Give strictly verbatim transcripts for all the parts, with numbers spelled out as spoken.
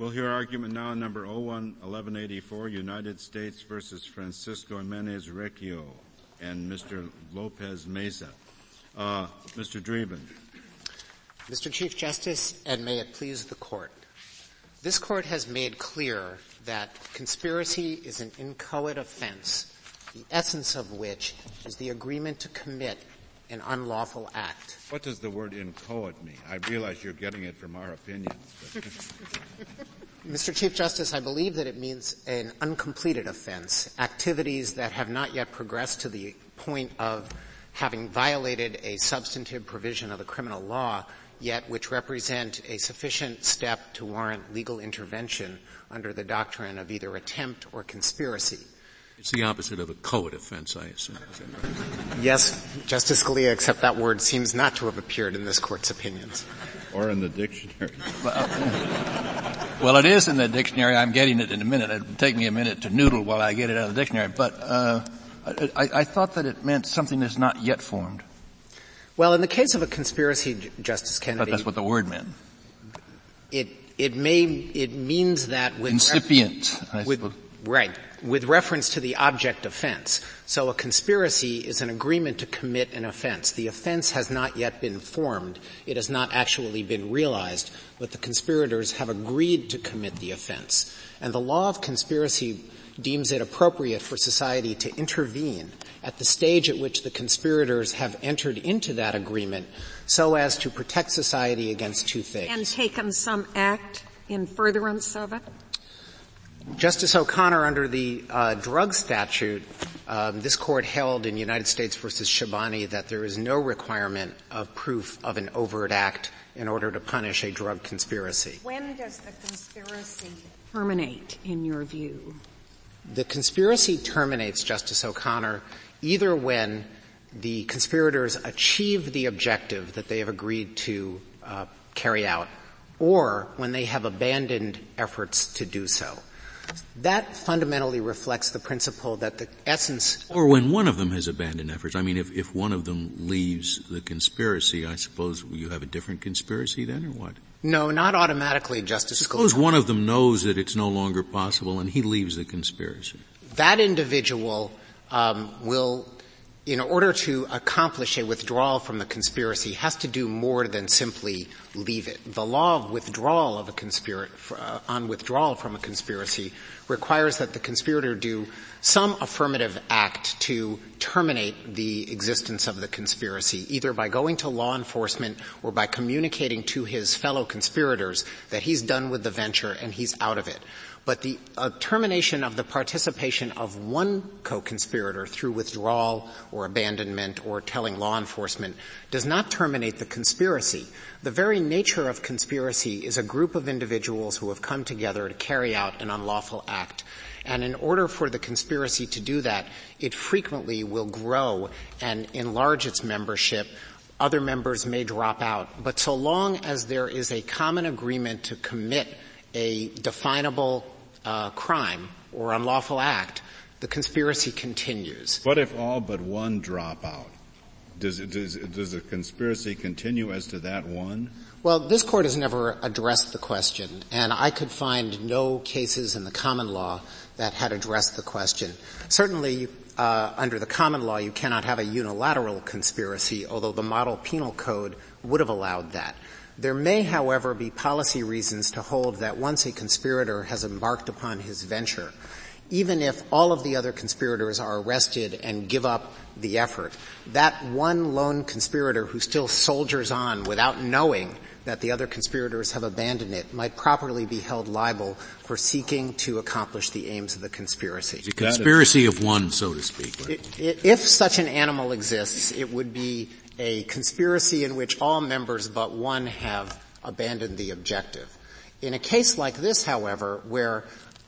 We'll hear argument now number oh one eleven eighty-four, United States versus Francisco Jimenez Recio and Mister Lopez Mesa. Uh, Mister Dreeben. Mister Chief Justice, and may it please the Court. This Court has made clear that conspiracy is an inchoate offense, the essence of which is the agreement to commit an unlawful act. What does the word inchoate mean? I realize you're getting it from our opinions. But Mister Chief Justice, I believe that it means an uncompleted offense, activities that have not yet progressed to the point of having violated a substantive provision of the criminal law, yet which represent a sufficient step to warrant legal intervention under the doctrine of either attempt or conspiracy. It's the opposite of a code offense, I assume. Is that right? Yes, Justice Scalia, except that word seems not to have appeared in this Court's opinions. Or in the dictionary. Well, it is in the dictionary. I'm getting it in a minute. It'll take me a minute to noodle while I get it out of the dictionary. But uh I, I thought that it meant something that's not yet formed. Well, in the case of a conspiracy, Justice Kennedy... But that's what the word meant. It, it may... It means that with... Incipient, ref- I with, suppose. Right. With reference to the object offense. So a conspiracy is an agreement to commit an offense. The offense has not yet been formed. It has not actually been realized, but the conspirators have agreed to commit the offense. And the law of conspiracy deems it appropriate for society to intervene at the stage at which the conspirators have entered into that agreement so as to protect society against two things. And taken some act in furtherance of it? Justice O'Connor, under the uh, drug statute, um, this Court held in United States versus Shabani that there is no requirement of proof of an overt act in order to punish a drug conspiracy. When does the conspiracy terminate, in your view? The conspiracy terminates, Justice O'Connor, either when the conspirators achieve the objective that they have agreed to uh, carry out, or when they have abandoned efforts to do so. That fundamentally reflects the principle that the essence... Or when one of them has abandoned efforts. I mean, if, if one of them leaves the conspiracy, I suppose you have a different conspiracy then, or what? No, not automatically, Justice Scalia. Suppose one of them knows that it's no longer possible and he leaves the conspiracy. That individual um, will, in order to accomplish a withdrawal from the conspiracy, has to do more than simply leave it. The law of withdrawal of a conspiracy, uh, on withdrawal from a conspiracy requires that the conspirator do some affirmative act to terminate the existence of the conspiracy, either by going to law enforcement or by communicating to his fellow conspirators that he's done with the venture and he's out of it. But the uh, termination of the participation of one co-conspirator through withdrawal or abandonment or telling law enforcement does not terminate the conspiracy. The very nature of conspiracy is a group of individuals who have come together to carry out an unlawful act. And in order for the conspiracy to do that, it frequently will grow and enlarge its membership. Other members may drop out. But so long as there is a common agreement to commit a definable uh, crime or unlawful act, the conspiracy continues. What if all but one drop out? Does, does, does the conspiracy continue as to that one? Well, this Court has never addressed the question, and I could find no cases in the common law that had addressed the question. Certainly, uh, under the common law, you cannot have a unilateral conspiracy, although the Model Penal Code would have allowed that. There may, however, be policy reasons to hold that once a conspirator has embarked upon his venture, even if all of the other conspirators are arrested and give up the effort, that one lone conspirator who still soldiers on without knowing that the other conspirators have abandoned it might properly be held liable for seeking to accomplish the aims of the conspiracy. It's a conspiracy of one, so to speak. Right? It, if such an animal exists, it would be a conspiracy in which all members but one have abandoned the objective. In a case like this, however, where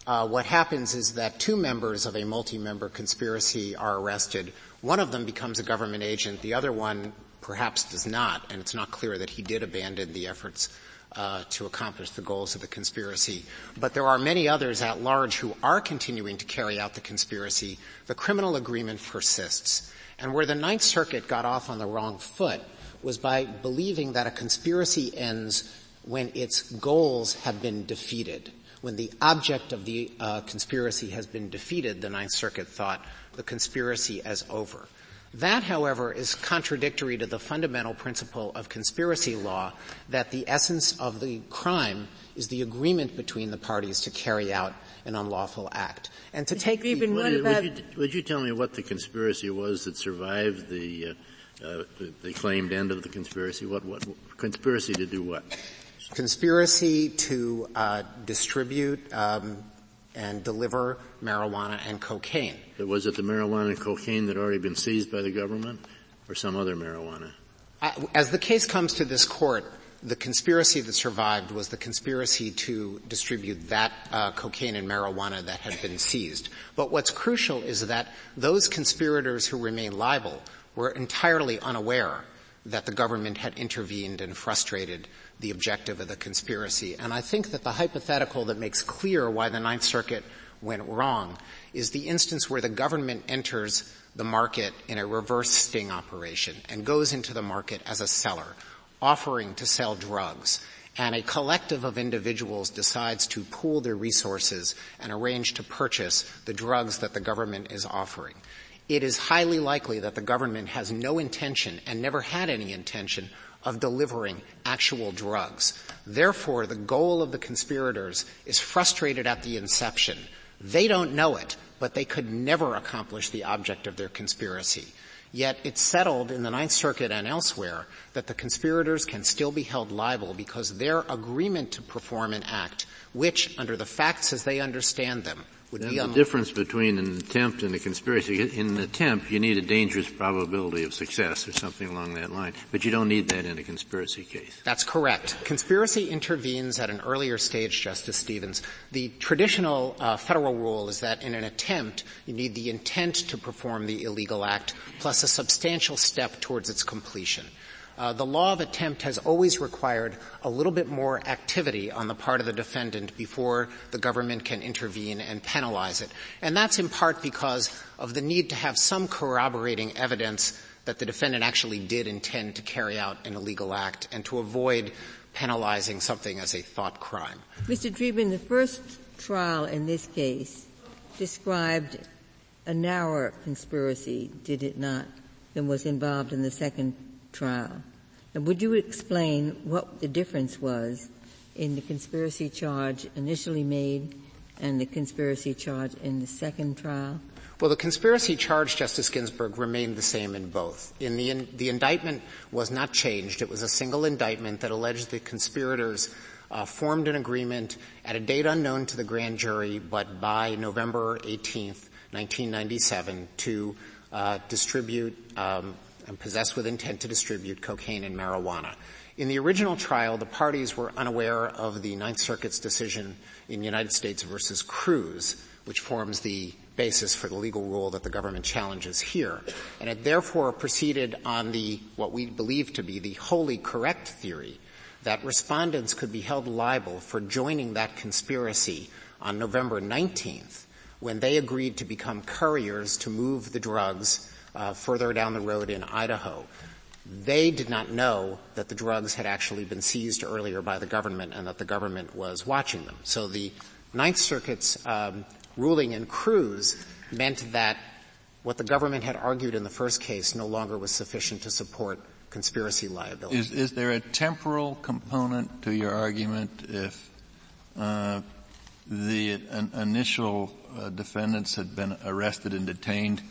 uh, what happens is that two members of a multi-member conspiracy are arrested, one of them becomes a government agent, the other one perhaps does not, and it's not clear that he did abandon the efforts uh, to accomplish the goals of the conspiracy. But there are many others at large who are continuing to carry out the conspiracy. The criminal agreement persists. And where the Ninth Circuit got off on the wrong foot was by believing that a conspiracy ends when its goals have been defeated. When the object of the uh, conspiracy has been defeated, the Ninth Circuit thought the conspiracy as over. That, however, is contradictory to the fundamental principle of conspiracy law that the essence of the crime is the agreement between the parties to carry out an unlawful act. And to Mister take Dreeben, the... Would, about, would, you, would you tell me what the conspiracy was that survived the, uh, uh, the claimed end of the conspiracy? What, what, what conspiracy to do what? Conspiracy to uh, distribute um, and deliver marijuana and cocaine. But was it the marijuana and cocaine that had already been seized by the government or some other marijuana? Uh, as the case comes to this court, the conspiracy that survived was the conspiracy to distribute that uh, cocaine and marijuana that had been seized. But what's crucial is that those conspirators who remain liable were entirely unaware that the government had intervened and frustrated the objective of the conspiracy. And I think that the hypothetical that makes clear why the Ninth Circuit went wrong is the instance where the government enters the market in a reverse sting operation and goes into the market as a seller, offering to sell drugs, and a collective of individuals decides to pool their resources and arrange to purchase the drugs that the government is offering. It is highly likely that the government has no intention and never had any intention of delivering actual drugs. Therefore, the goal of the conspirators is frustrated at the inception. They don't know it, but they could never accomplish the object of their conspiracy. Yet it's settled in the Ninth Circuit and elsewhere that the conspirators can still be held liable because their agreement to perform an act, which, under the facts as they understand them, would then be unlawful. The difference between an attempt and a conspiracy, in an attempt you need a dangerous probability of success or something along that line, but you don't need that in a conspiracy case. That's correct. Conspiracy intervenes at an earlier stage, Justice Stevens. The traditional uh, federal rule is that in an attempt you need the intent to perform the illegal act plus a substantial step towards its completion. Uh, the law of attempt has always required a little bit more activity on the part of the defendant before the government can intervene and penalize it. And that's in part because of the need to have some corroborating evidence that the defendant actually did intend to carry out an illegal act and to avoid penalizing something as a thought crime. Mister Dreeben, the first trial in this case described a narrower conspiracy, did it not, than was involved in the second trial. And would you explain what the difference was in the conspiracy charge initially made and the conspiracy charge in the second trial? Well, the conspiracy charge, Justice Ginsburg, remained the same in both. In the, in, the indictment was not changed. It was a single indictment that alleged the conspirators uh, formed an agreement at a date unknown to the grand jury, but by November eighteenth, nineteen ninety-seven, to uh, distribute um, and possessed with intent to distribute cocaine and marijuana. In the original trial, the parties were unaware of the Ninth Circuit's decision in United States versus Cruz, which forms the basis for the legal rule that the government challenges here. And it therefore proceeded on the, what we believe to be the wholly correct theory that respondents could be held liable for joining that conspiracy on November nineteenth when they agreed to become couriers to move the drugs Uh, further down the road in Idaho. They did not know that the drugs had actually been seized earlier by the government and that the government was watching them. So the Ninth Circuit's um, ruling in Cruz meant that what the government had argued in the first case no longer was sufficient to support conspiracy liability. Is, is there a temporal component to your argument if uh, the an, initial uh, defendants had been arrested and detained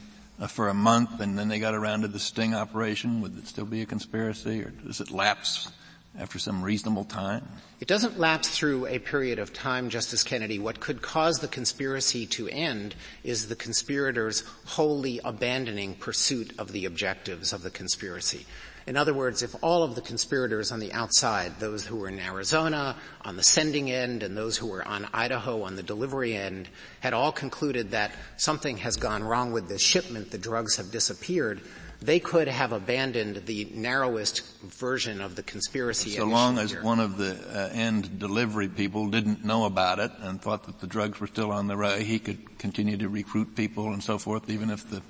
for a month, and then they got around to the sting operation? Would it still be a conspiracy, or does it lapse after some reasonable time? It doesn't lapse through a period of time, Justice Kennedy. What could cause the conspiracy to end is the conspirators wholly abandoning pursuit of the objectives of the conspiracy. In other words, if all of the conspirators on the outside, those who were in Arizona on the sending end and those who were on Idaho on the delivery end, had all concluded that something has gone wrong with the shipment, the drugs have disappeared, they could have abandoned the narrowest version of the conspiracy. So long as one of the uh, end delivery people didn't know about it and thought that the drugs were still on the way, he could continue to recruit people and so forth, even if the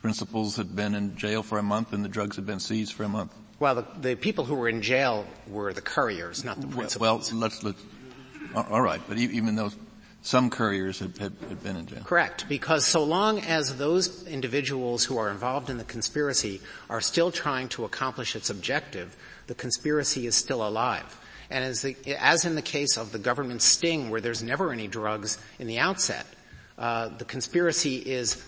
principals had been in jail for a month and the drugs had been seized for a month. Well, the, the people who were in jail were the couriers, not the principals. Well, let's, let's all right, but even those some couriers had, had, had been in jail. Correct, because so long as those individuals who are involved in the conspiracy are still trying to accomplish its objective, the conspiracy is still alive. And as, the, as in the case of the government sting, where there's never any drugs in the outset, uh, the conspiracy is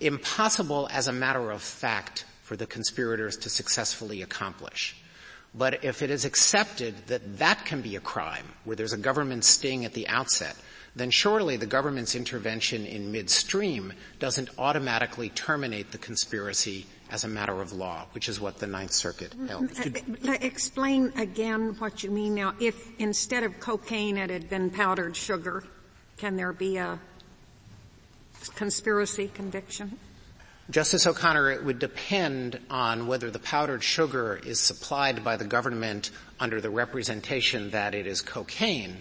impossible as a matter of fact for the conspirators to successfully accomplish. But if it is accepted that that can be a crime, where there's a government sting at the outset, then surely the government's intervention in midstream doesn't automatically terminate the conspiracy as a matter of law, which is what the Ninth Circuit held. Explain again what you mean now. If instead of cocaine it had been powdered sugar, can there be a conspiracy conviction? Justice O'Connor, it would depend on whether the powdered sugar is supplied by the government under the representation that it is cocaine,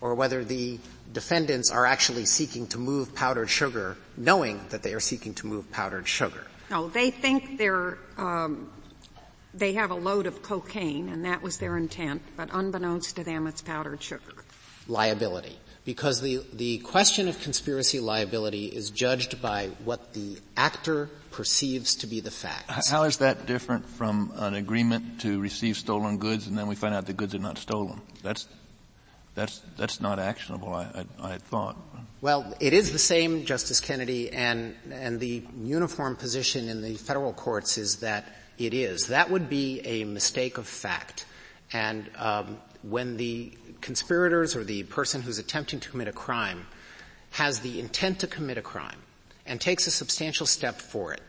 or whether the defendants are actually seeking to move powdered sugar, knowing that they are seeking to move powdered sugar. No, they think they're um, they have a load of cocaine, and that was their intent, but unbeknownst to them, it's powdered sugar. Liability. Because the, the question of conspiracy liability is judged by what the actor perceives to be the facts. How is that different from an agreement to receive stolen goods and then we find out the goods are not stolen? That's, that's, that's not actionable, I, I, I thought. Well, it is the same, Justice Kennedy, and, and the uniform position in the federal courts is that it is. That would be a mistake of fact. And, um, when the conspirators or the person who's attempting to commit a crime has the intent to commit a crime and takes a substantial step for it,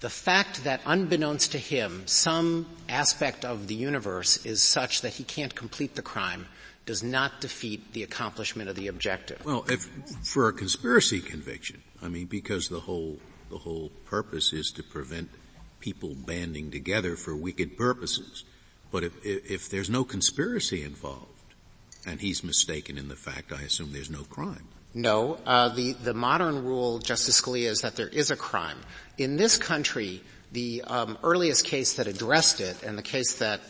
the fact that unbeknownst to him some aspect of the universe is such that he can't complete the crime does not defeat the accomplishment of the objective. Well, if for a conspiracy conviction, I mean, because the whole the whole purpose is to prevent people banding together for wicked purposes. But if, if, if there's no conspiracy involved, and he's mistaken in the fact, I assume there's no crime. No. Uh, the, the modern rule, Justice Scalia, is that there is a crime. In this country, the um, earliest case that addressed it, and the case that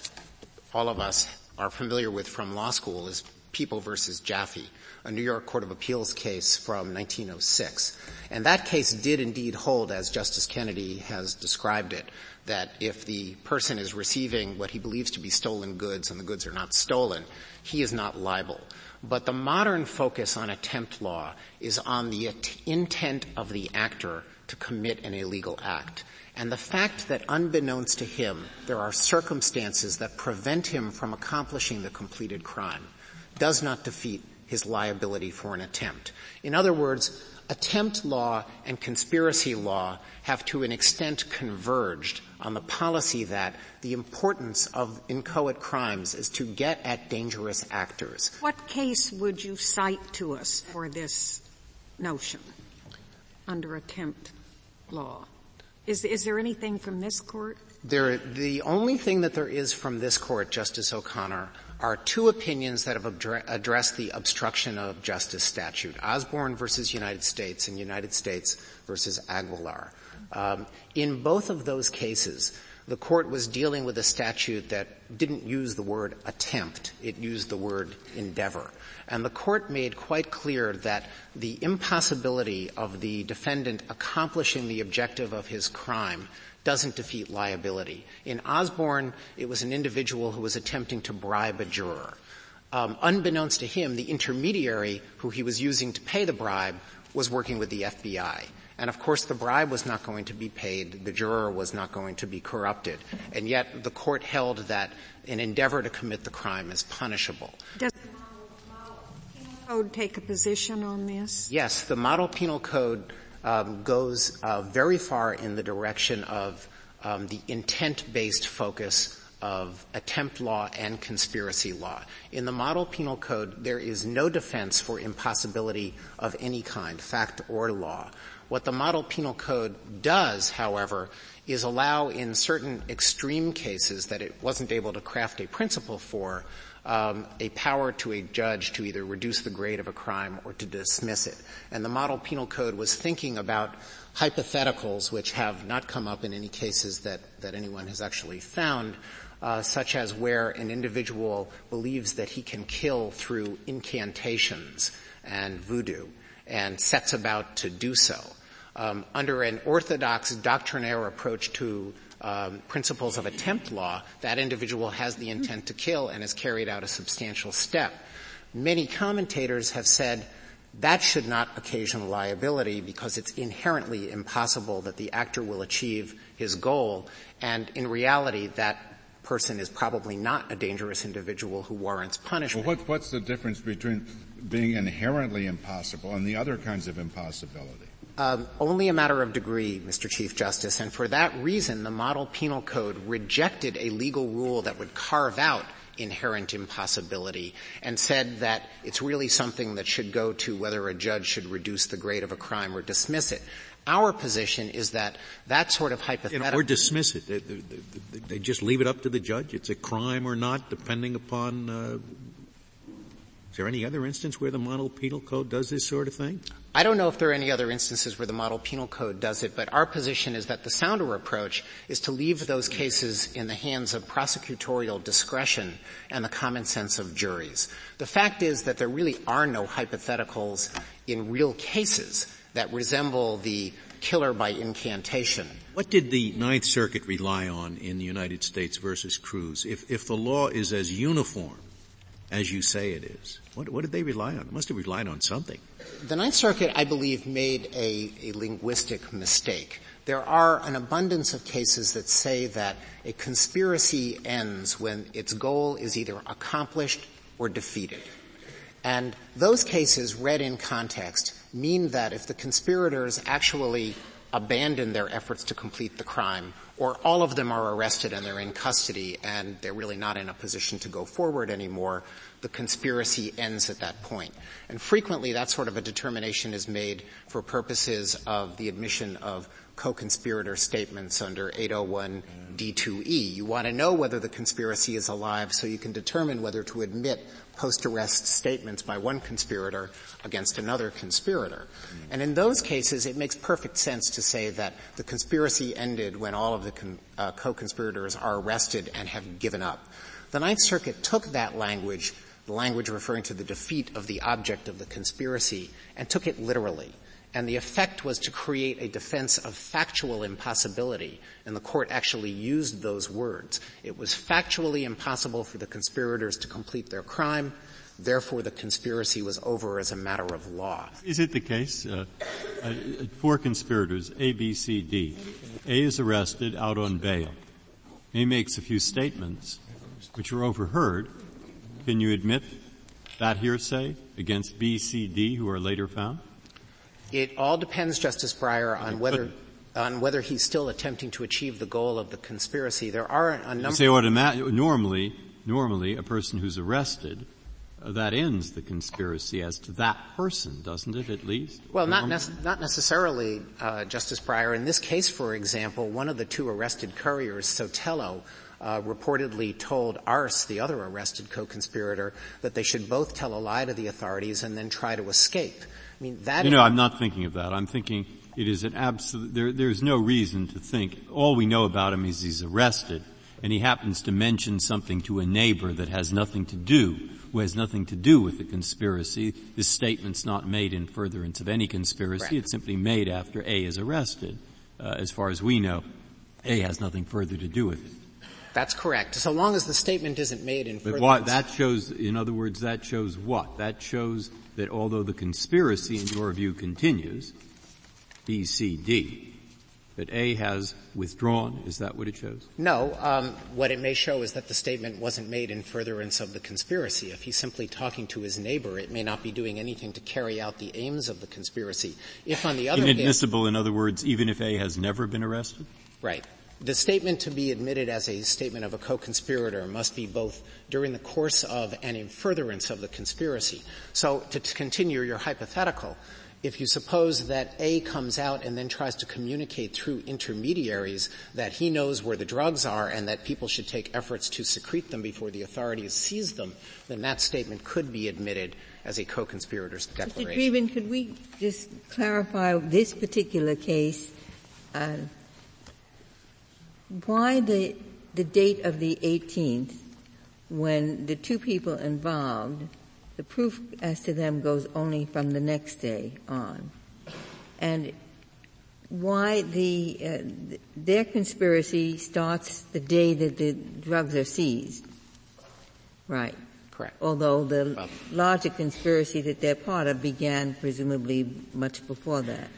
all of us are familiar with from law school, is People versus Jaffe, a New York Court of Appeals case from nineteen oh six. And that case did indeed hold, as Justice Kennedy has described it, that if the person is receiving what he believes to be stolen goods and the goods are not stolen, he is not liable. But the modern focus on attempt law is on the intent of the actor to commit an illegal act. And the fact that unbeknownst to him, there are circumstances that prevent him from accomplishing the completed crime does not defeat his liability for an attempt. In other words, attempt law and conspiracy law have to an extent converged on the policy that the importance of inchoate crimes is to get at dangerous actors. What case would you cite to us for this notion under attempt law? Is, is there anything from this court? There, the only thing that there is from this court, Justice O'Connor, are two opinions that have abdre- addressed the obstruction of justice statute, Osborne versus United States and United States versus Aguilar. Um, in both of those cases, the court was dealing with a statute that didn't use the word attempt. It used the word endeavor. And the court made quite clear that the impossibility of the defendant accomplishing the objective of his crime doesn't defeat liability. In Osborne, it was an individual who was attempting to bribe a juror. Um, unbeknownst to him, the intermediary who he was using to pay the bribe was working with the F B I. And, of course, the bribe was not going to be paid. The juror was not going to be corrupted. And yet the court held that an endeavor to commit the crime is punishable. Does the Model Penal Code take a position on this? Yes. The Model Penal Code um, goes uh, very far in the direction of um, the intent-based focus of attempt law and conspiracy law. In the Model Penal Code, there is no defense for impossibility of any kind, fact or law. What the Model Penal Code does, however, is allow in certain extreme cases that it wasn't able to craft a principle for, um, a power to a judge to either reduce the grade of a crime or to dismiss it. And the Model Penal Code was thinking about hypotheticals, which have not come up in any cases that, that anyone has actually found, uh, such as where an individual believes that he can kill through incantations. and voodoo and sets about to do so. Um, under an orthodox doctrinaire approach to um, principles of attempt law, that individual has the intent to kill and has carried out a substantial step. Many commentators have said that should not occasion liability because it's inherently impossible that the actor will achieve his goal, and in reality that person is probably not a dangerous individual who warrants punishment. Well, what, what's the difference between being inherently impossible and the other kinds of impossibility? Um, only a matter of degree, Mister Chief Justice, and for that reason the Model Penal Code rejected a legal rule that would carve out inherent impossibility and said that it's really something that should go to whether a judge should reduce the grade of a crime or dismiss it. Our position is that that sort of hypothetical... Or dismiss it. They, they, they just leave it up to the judge. It's a crime or not, depending upon... Uh, is there any other instance where the Model Penal Code does this sort of thing? I don't know if there are any other instances where the Model Penal Code does it, but our position is that the sounder approach is to leave those cases in the hands of prosecutorial discretion and the common sense of juries. The fact is that there really are no hypotheticals in real cases that resemble the killer by incantation. What did the Ninth Circuit rely on in the United States versus Cruz? If, if the law is as uniform as you say it is, what, what did they rely on? They must have relied on something. The Ninth Circuit, I believe, made a, a linguistic mistake. There are an abundance of cases that say that a conspiracy ends when its goal is either accomplished or defeated. And those cases, read in context, mean that if the conspirators actually abandon their efforts to complete the crime, or all of them are arrested and they're in custody and they're really not in a position to go forward anymore, the conspiracy ends at that point. And frequently that sort of a determination is made for purposes of the admission of co-conspirator statements under eight oh one D two E. You want to know whether the conspiracy is alive so you can determine whether to admit post-arrest statements by one conspirator against another conspirator. And in those cases, it makes perfect sense to say that the conspiracy ended when all of the con- uh, co-conspirators are arrested and have given up. The Ninth Circuit took that language, the language referring to the defeat of the object of the conspiracy, and took it literally. And the effect was to create a defense of factual impossibility, and the court actually used those words. It was factually impossible for the conspirators to complete their crime, therefore the conspiracy was over as a matter of law. Is it the case, uh, uh, four conspirators, A, B, C, D. A is arrested out on bail. A makes a few statements which are overheard. Can you admit that hearsay against B, C, D, who are later found? It all depends, Justice Breyer, on whether on whether he's still attempting to achieve the goal of the conspiracy. There are a number. You say automatically, normally, normally, a person who's arrested, uh, that ends the conspiracy as to that person, doesn't it? At least. Well, not nec- not necessarily, uh, Justice Breyer. In this case, for example, one of the two arrested couriers, Sotelo, Uh, reportedly told Arse, the other arrested co-conspirator, that they should both tell a lie to the authorities and then try to escape. I mean, that You know, I'm not thinking of that. I'm thinking it is an absolute, there, there's no reason to think. All we know about him is he's arrested and he happens to mention something to a neighbor that has nothing to do, who has nothing to do with the conspiracy. This statement's not made in furtherance of any conspiracy. Correct. It's simply made after A is arrested. Uh, as far as we know, A has nothing further to do with it. That's correct. So long as the statement isn't made in furtherance. But what, that shows, in other words, that shows what? That shows that although the conspiracy, in your view, continues, B, C, D, that A has withdrawn. Is that what it shows? No. Um, what it may show is that the statement wasn't made in furtherance of the conspiracy. If he's simply talking to his neighbor, it may not be doing anything to carry out the aims of the conspiracy. If, on the other hand... Inadmissible, in other words, even if A has never been arrested? Right. The statement to be admitted as a statement of a co-conspirator must be both during the course of and in furtherance of the conspiracy. So to t- continue your hypothetical, if you suppose that A comes out and then tries to communicate through intermediaries that he knows where the drugs are and that people should take efforts to secrete them before the authorities seize them, then that statement could be admitted as a co-conspirator's declaration. Mister Dreeben, could we just clarify this particular case? Uh, Why the the date of the eighteenth, when the two people involved the proof as to them goes only from the next day on. And why the uh, their conspiracy starts the day that the drugs are seized, right? Correct. Although the well, larger conspiracy that they're part of began presumably much before that.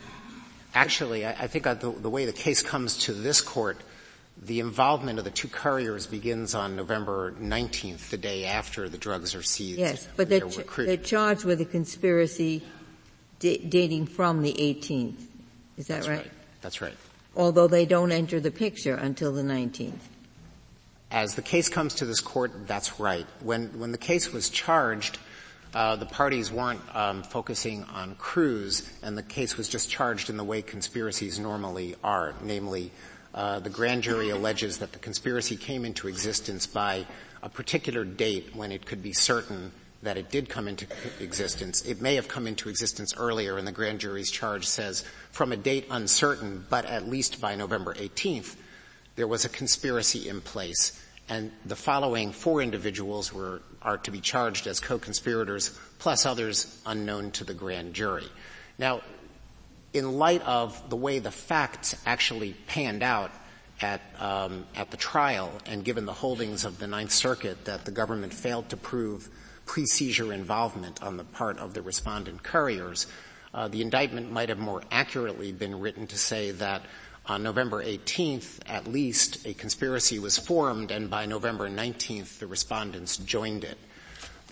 Actually, I, I think I, the, the way the case comes to this court, the involvement of the two couriers begins on November nineteenth, the day after the drugs are seized. Yes, but they're, they're, ch- they're charged with a conspiracy d- dating from the eighteenth. Is that right? right? That's right. Although they don't enter the picture until the nineteenth. As the case comes to this court, that's right. When when the case was charged, uh the parties weren't um focusing on Cruz, and the case was just charged in the way conspiracies normally are. Namely, uh the grand jury alleges that the conspiracy came into existence by a particular date when it could be certain that it did come into existence. It may have come into existence earlier, and the grand jury's charge says from a date uncertain, but at least by November eighteenth, there was a conspiracy in place. And the following four individuals were, are to be charged as co-conspirators, plus others unknown to the grand jury. Now, in light of the way the facts actually panned out at, um, at the trial, and given the holdings of the Ninth Circuit that the government failed to prove pre-seizure involvement on the part of the respondent couriers, uh, the indictment might have more accurately been written to say that on November eighteenth, at least, a conspiracy was formed, and by November nineteenth, the respondents joined it.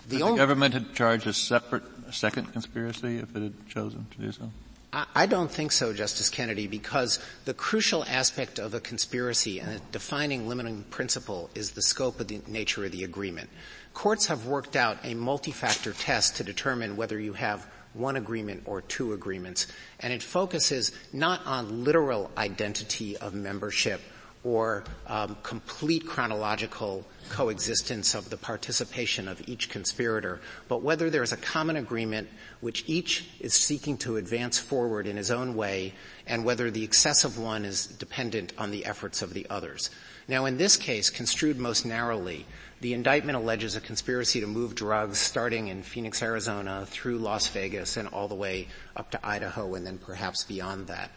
The, only- the government had charged a separate a second conspiracy if it had chosen to do so? I, I don't think so, Justice Kennedy, because the crucial aspect of a conspiracy and a defining limiting principle is the scope of the nature of the agreement. Courts have worked out a multi-factor test to determine whether you have one agreement or two agreements, and it focuses not on literal identity of membership or um, complete chronological coexistence of the participation of each conspirator, but whether there is a common agreement which each is seeking to advance forward in his own way, and whether the excess of one is dependent on the efforts of the others. Now, in this case, construed most narrowly, the indictment alleges a conspiracy to move drugs starting in Phoenix, Arizona, through Las Vegas, and all the way up to Idaho, and then perhaps beyond that.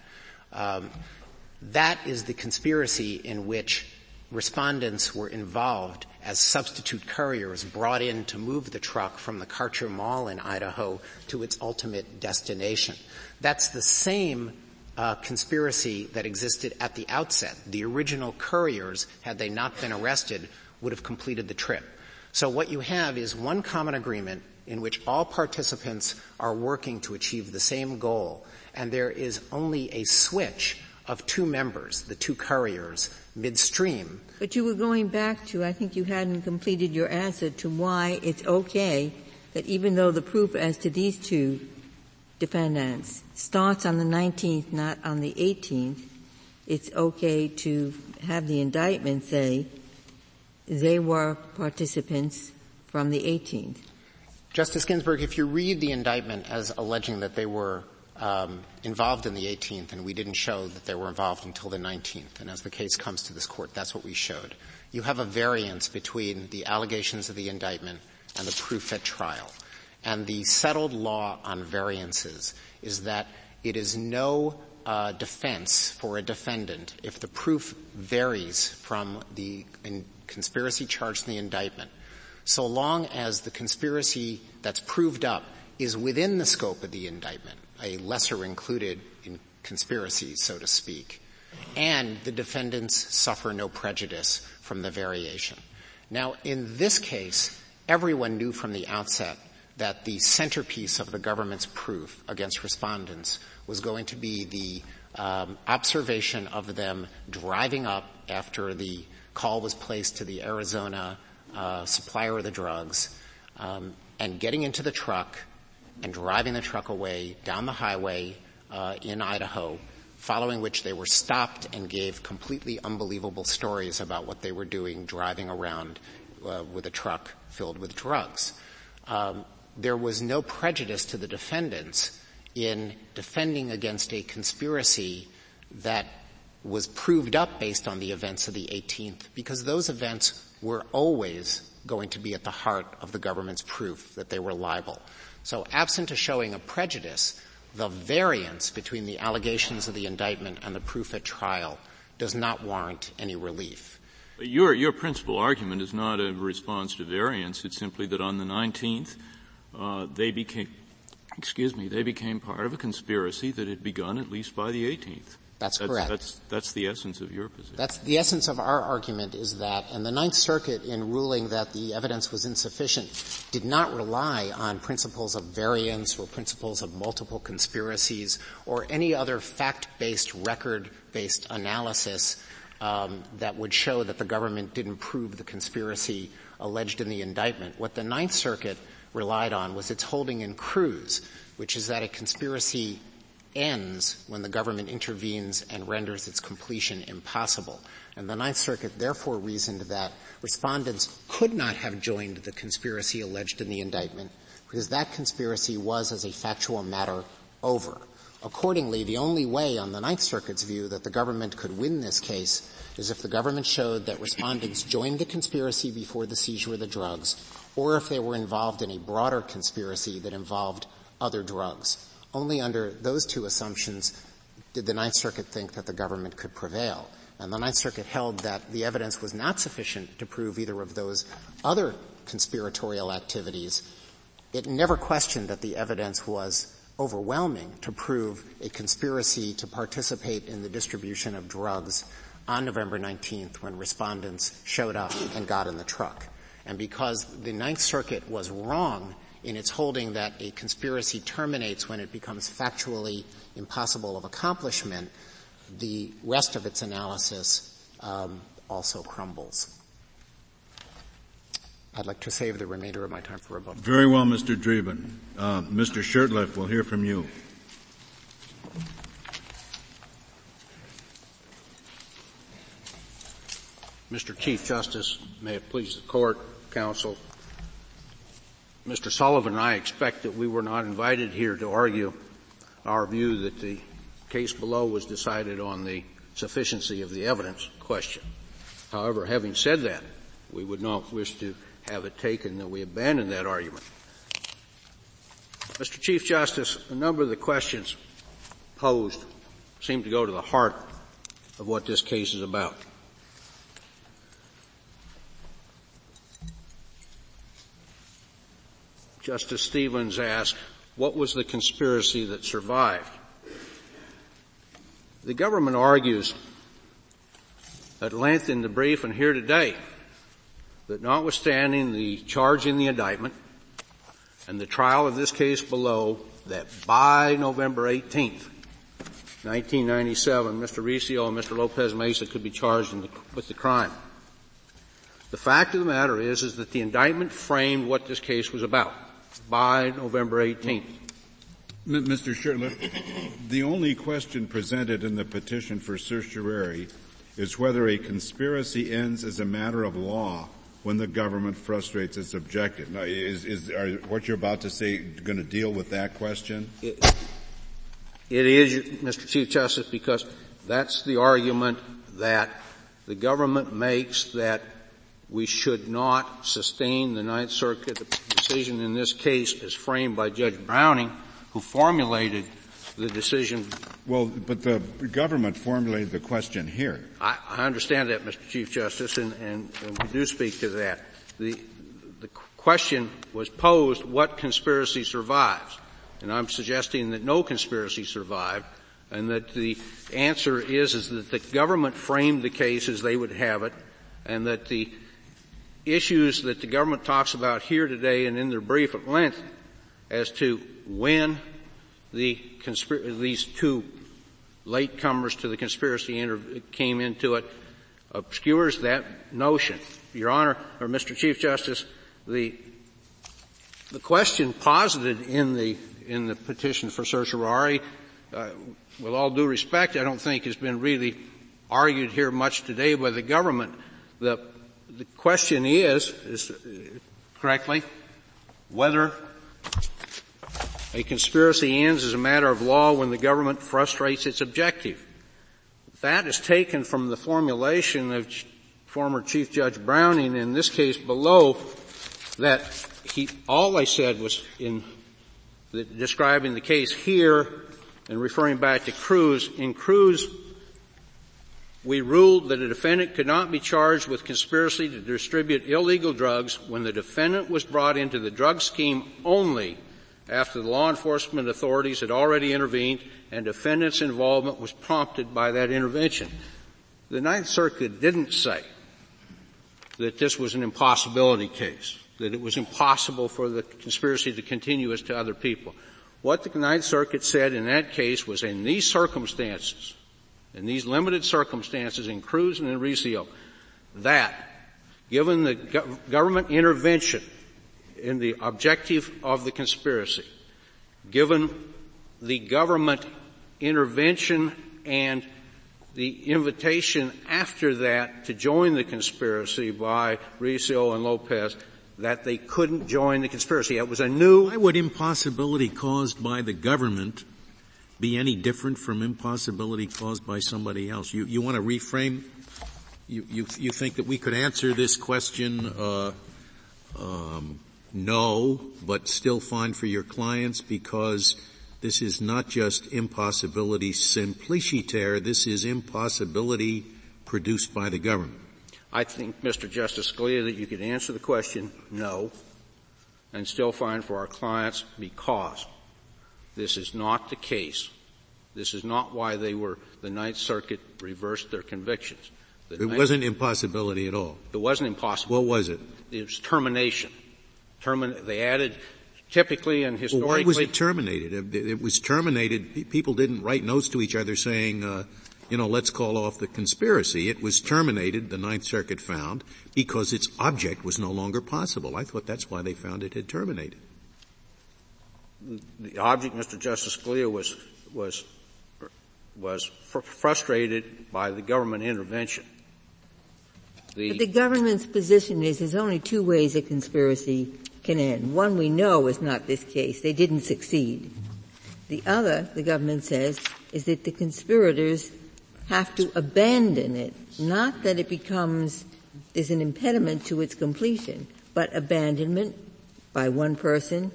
Um, that is the conspiracy in which respondents were involved as substitute couriers brought in to move the truck from the Karcher Mall in Idaho to its ultimate destination. That's the same Uh, conspiracy that existed at the outset. The original couriers, had they not been arrested, would have completed the trip. So what you have is one common agreement in which all participants are working to achieve the same goal, and there is only a switch of two members, the two couriers, midstream. But you were going back to, I think you hadn't completed your answer to why it's okay that even though the proof as to these two defendants starts on the nineteenth, not on the eighteenth, it's okay to have the indictment say they were participants from the eighteenth. Justice Ginsburg, if you read the indictment as alleging that they were um, involved in the eighteenth, and we didn't show that they were involved until the nineteenth, and as the case comes to this court, that's what we showed, you have a variance between the allegations of the indictment and the proof at trial. And the settled law on variances is that it is no uh, defense for a defendant if the proof varies from the in- conspiracy charged in the indictment, so long as the conspiracy that's proved up is within the scope of the indictment, a lesser included in conspiracy, so to speak, and the defendants suffer no prejudice from the variation. Now, in this case, everyone knew from the outset that the centerpiece of the government's proof against respondents was going to be the um, observation of them driving up after the call was placed to the Arizona uh, supplier of the drugs, um, and getting into the truck and driving the truck away down the highway uh, in Idaho, following which they were stopped and gave completely unbelievable stories about what they were doing driving around uh, with a truck filled with drugs. Um, There was no prejudice to the defendants in defending against a conspiracy that was proved up based on the events of the eighteenth, because those events were always going to be at the heart of the government's proof that they were liable. So absent a showing of prejudice, the variance between the allegations of the indictment and the proof at trial does not warrant any relief. But your, your principal argument is not a response to variance. It's simply that on the nineteenth, uh, they became, excuse me, they became part of a conspiracy that had begun at least by the eighteenth. That's, that's correct. That's, that's the essence of your position. That's the essence of our argument is that, and the Ninth Circuit, in ruling that the evidence was insufficient, did not rely on principles of variance or principles of multiple conspiracies or any other fact-based, record-based analysis um, that would show that the government didn't prove the conspiracy alleged in the indictment. What the Ninth Circuit relied on was its holding in Cruz, which is that a conspiracy ends when the government intervenes and renders its completion impossible. And the Ninth Circuit therefore reasoned that respondents could not have joined the conspiracy alleged in the indictment because that conspiracy was, as a factual matter, over. Accordingly, the only way, on the Ninth Circuit's view, that the government could win this case is if the government showed that respondents joined the conspiracy before the seizure of the drugs, or if they were involved in a broader conspiracy that involved other drugs. Only under those two assumptions did the Ninth Circuit think that the government could prevail. And the Ninth Circuit held that the evidence was not sufficient to prove either of those other conspiratorial activities. It never questioned that the evidence was overwhelming to prove a conspiracy to participate in the distribution of drugs on November nineteenth when respondents showed up and got in the truck. And because the Ninth Circuit was wrong in its holding that a conspiracy terminates when it becomes factually impossible of accomplishment, the rest of its analysis um, also crumbles. I'd like to save the remainder of my time for rebuttal. Very well, Mister Dreeben. Uh, Mister Shurtleff, we'll hear from you. Mister Chief Justice, may it please the Court, Counsel, Mister Sullivan and I expect that we were not invited here to argue our view that the case below was decided on the sufficiency of the evidence question. However, having said that, we would not wish to have it taken that we abandon that argument. Mister Chief Justice, a number of the questions posed seem to go to the heart of what this case is about. Justice Stevens asked, what was the conspiracy that survived? The government argues at length in the brief and here today that notwithstanding the charge in the indictment and the trial of this case below, that by November eighteenth, nineteen ninety-seven, Mister Recio and Mister Lopez Mesa could be charged in the, with the crime. The fact of the matter is, is that the indictment framed what this case was about by November eighteenth. Mister Shurtleff, the only question presented in the petition for certiorari is whether a conspiracy ends as a matter of law when the government frustrates its objective. Now, is, is are, what you're about to say going to deal with that question? It, it is, Mister Chief Justice, because that's the argument that the government makes that we should not sustain the Ninth Circuit decision in this case as framed by Judge Browning, who formulated the decision. Well, but the government formulated the question here. I, I understand that, Mister Chief Justice, and, and, and we do speak to that. The, the question was posed, what conspiracy survives? And I'm suggesting that no conspiracy survived, and that the answer is, is that the government framed the case as they would have it, and that the issues that the government talks about here today and in their brief at length as to when the conspir- these two latecomers to the conspiracy inter- came into it obscures that notion. Your Honor, or Mister Chief Justice, the the question posited in the in the petition for certiorari, uh, with all due respect, I don't think has been really argued here much today by the government. The The question is, is uh, correctly, whether a conspiracy ends as a matter of law when the government frustrates its objective. That is taken from the formulation of former Chief Judge Browning in this case below that he, all I said was in the, describing the case here and referring back to Cruz. In Cruz, we ruled that a defendant could not be charged with conspiracy to distribute illegal drugs when the defendant was brought into the drug scheme only after the law enforcement authorities had already intervened and defendant's involvement was prompted by that intervention. The Ninth Circuit didn't say that this was an impossibility case, that it was impossible for the conspiracy to continue as to other people. What the Ninth Circuit said in that case was in these circumstances, in these limited circumstances in Cruz and in Recio, that given the go- government intervention in the objective of the conspiracy, given the government intervention and the invitation after that to join the conspiracy by Recio and Lopez, that they couldn't join the conspiracy. It was a new... Why would impossibility caused by the government be any different from impossibility caused by somebody else? You, you want to reframe? You, you, you think that we could answer this question, uh, um, no, but still fine for your clients because this is not just impossibility simpliciter. This is impossibility produced by the government. I think, Mister Justice Scalia, that you could answer the question no and still find for our clients because this is not the case. This is not why they were, the Ninth Circuit reversed their convictions. The it Ninth wasn't impossibility at all. It wasn't impossible. What was it? It was termination. Termin- they added typically and historically. Well, why was it terminated? It was terminated. People didn't write notes to each other saying, uh, you know, let's call off the conspiracy. It was terminated, the Ninth Circuit found, because its object was no longer possible. I thought that's why they found it had terminated. The object, Mister Justice Scalia, was, was, was fr- frustrated by the government intervention. The, but the government's position is there's only two ways a conspiracy can end. One we know is not this case. They didn't succeed. The other, the government says, is that the conspirators have to abandon it, not that it becomes, there's an impediment to its completion, but abandonment by one person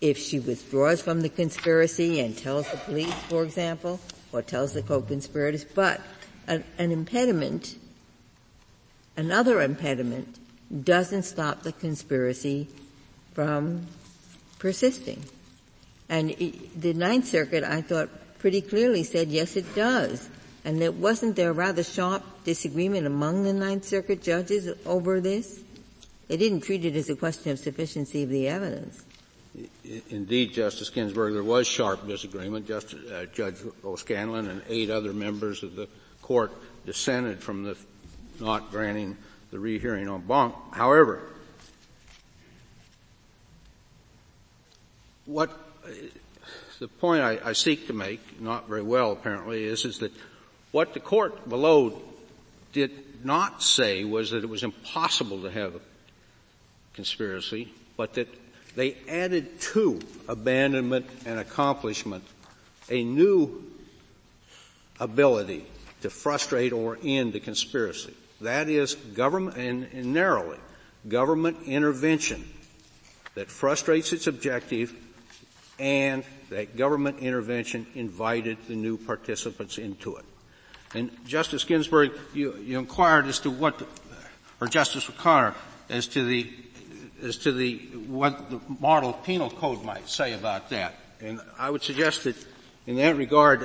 if she withdraws from the conspiracy and tells the police, for example, or tells the co-conspirators, but an, an impediment, another impediment, doesn't stop the conspiracy from persisting. And it, the Ninth Circuit, I thought, pretty clearly said, yes, it does. And it wasn't there a rather sharp disagreement among the Ninth Circuit judges over this? They didn't treat it as a question of sufficiency of the evidence. Indeed, Justice Ginsburg, there was sharp disagreement. Justice, uh, Judge O'Scanlon and eight other members of the court dissented from the not granting the rehearing en banc. However, what the point I, I seek to make, not very well apparently, is, is that what the court below did not say was that it was impossible to have a conspiracy, but that they added to abandonment and accomplishment a new ability to frustrate or end a conspiracy. That is government, and, and narrowly, government intervention that frustrates its objective, and that government intervention invited the new participants into it. And Justice Ginsburg, you, you inquired as to what, or Justice O'Connor, as to the as to the what the Model Penal Code might say about that. And I would suggest that in that regard,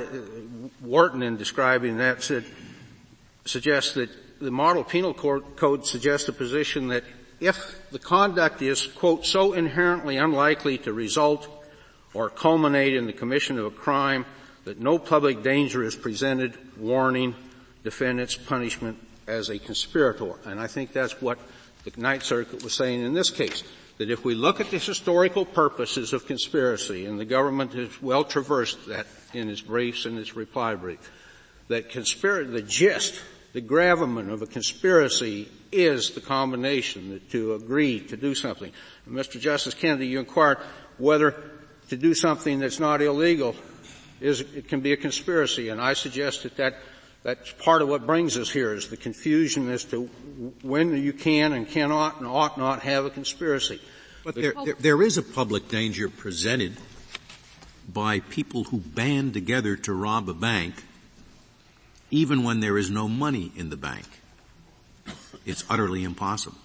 Wharton, in describing that, said suggests that the Model Penal Code suggests a position that if the conduct is, quote, so inherently unlikely to result or culminate in the commission of a crime that no public danger is presented, warning defendant's punishment as a conspirator. And I think that's what the Ninth Circuit was saying in this case, that if we look at the historical purposes of conspiracy, and the government has well traversed that in its briefs and its reply brief, that conspiracy, the gist, the gravamen of a conspiracy is the combination to agree to do something. And Mister Justice Kennedy, you inquired whether to do something that's not illegal is, it can be a conspiracy, and I suggest that that That's part of what brings us here, is the confusion as to when you can and cannot and ought not have a conspiracy. But there, there, there is a public danger presented by people who band together to rob a bank, even when there is no money in the bank. It's utterly impossible,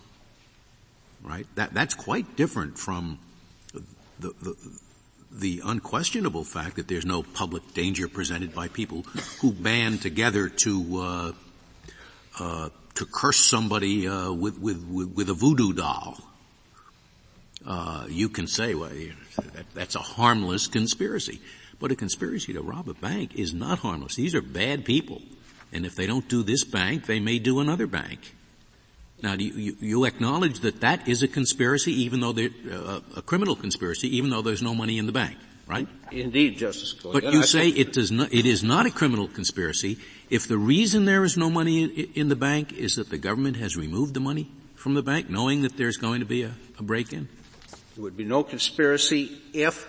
right? That, that's quite different from the, the, the unquestionable fact that there's no public danger presented by people who band together to uh, uh, to curse somebody uh, with, with with a voodoo doll. Uh, you can say, well, that, that's a harmless conspiracy, but a conspiracy to rob a bank is not harmless. These are bad people, and if they don't do this bank, they may do another bank. Now, do you, you acknowledge that that is a conspiracy, even though there, uh, a criminal conspiracy, even though there's no money in the bank, right? Indeed, Justice Scalia. But you I say it does not, it is not a criminal conspiracy if the reason there is no money in, in the bank is that the government has removed the money from the bank, knowing that there's going to be a, a break-in. There would be no conspiracy if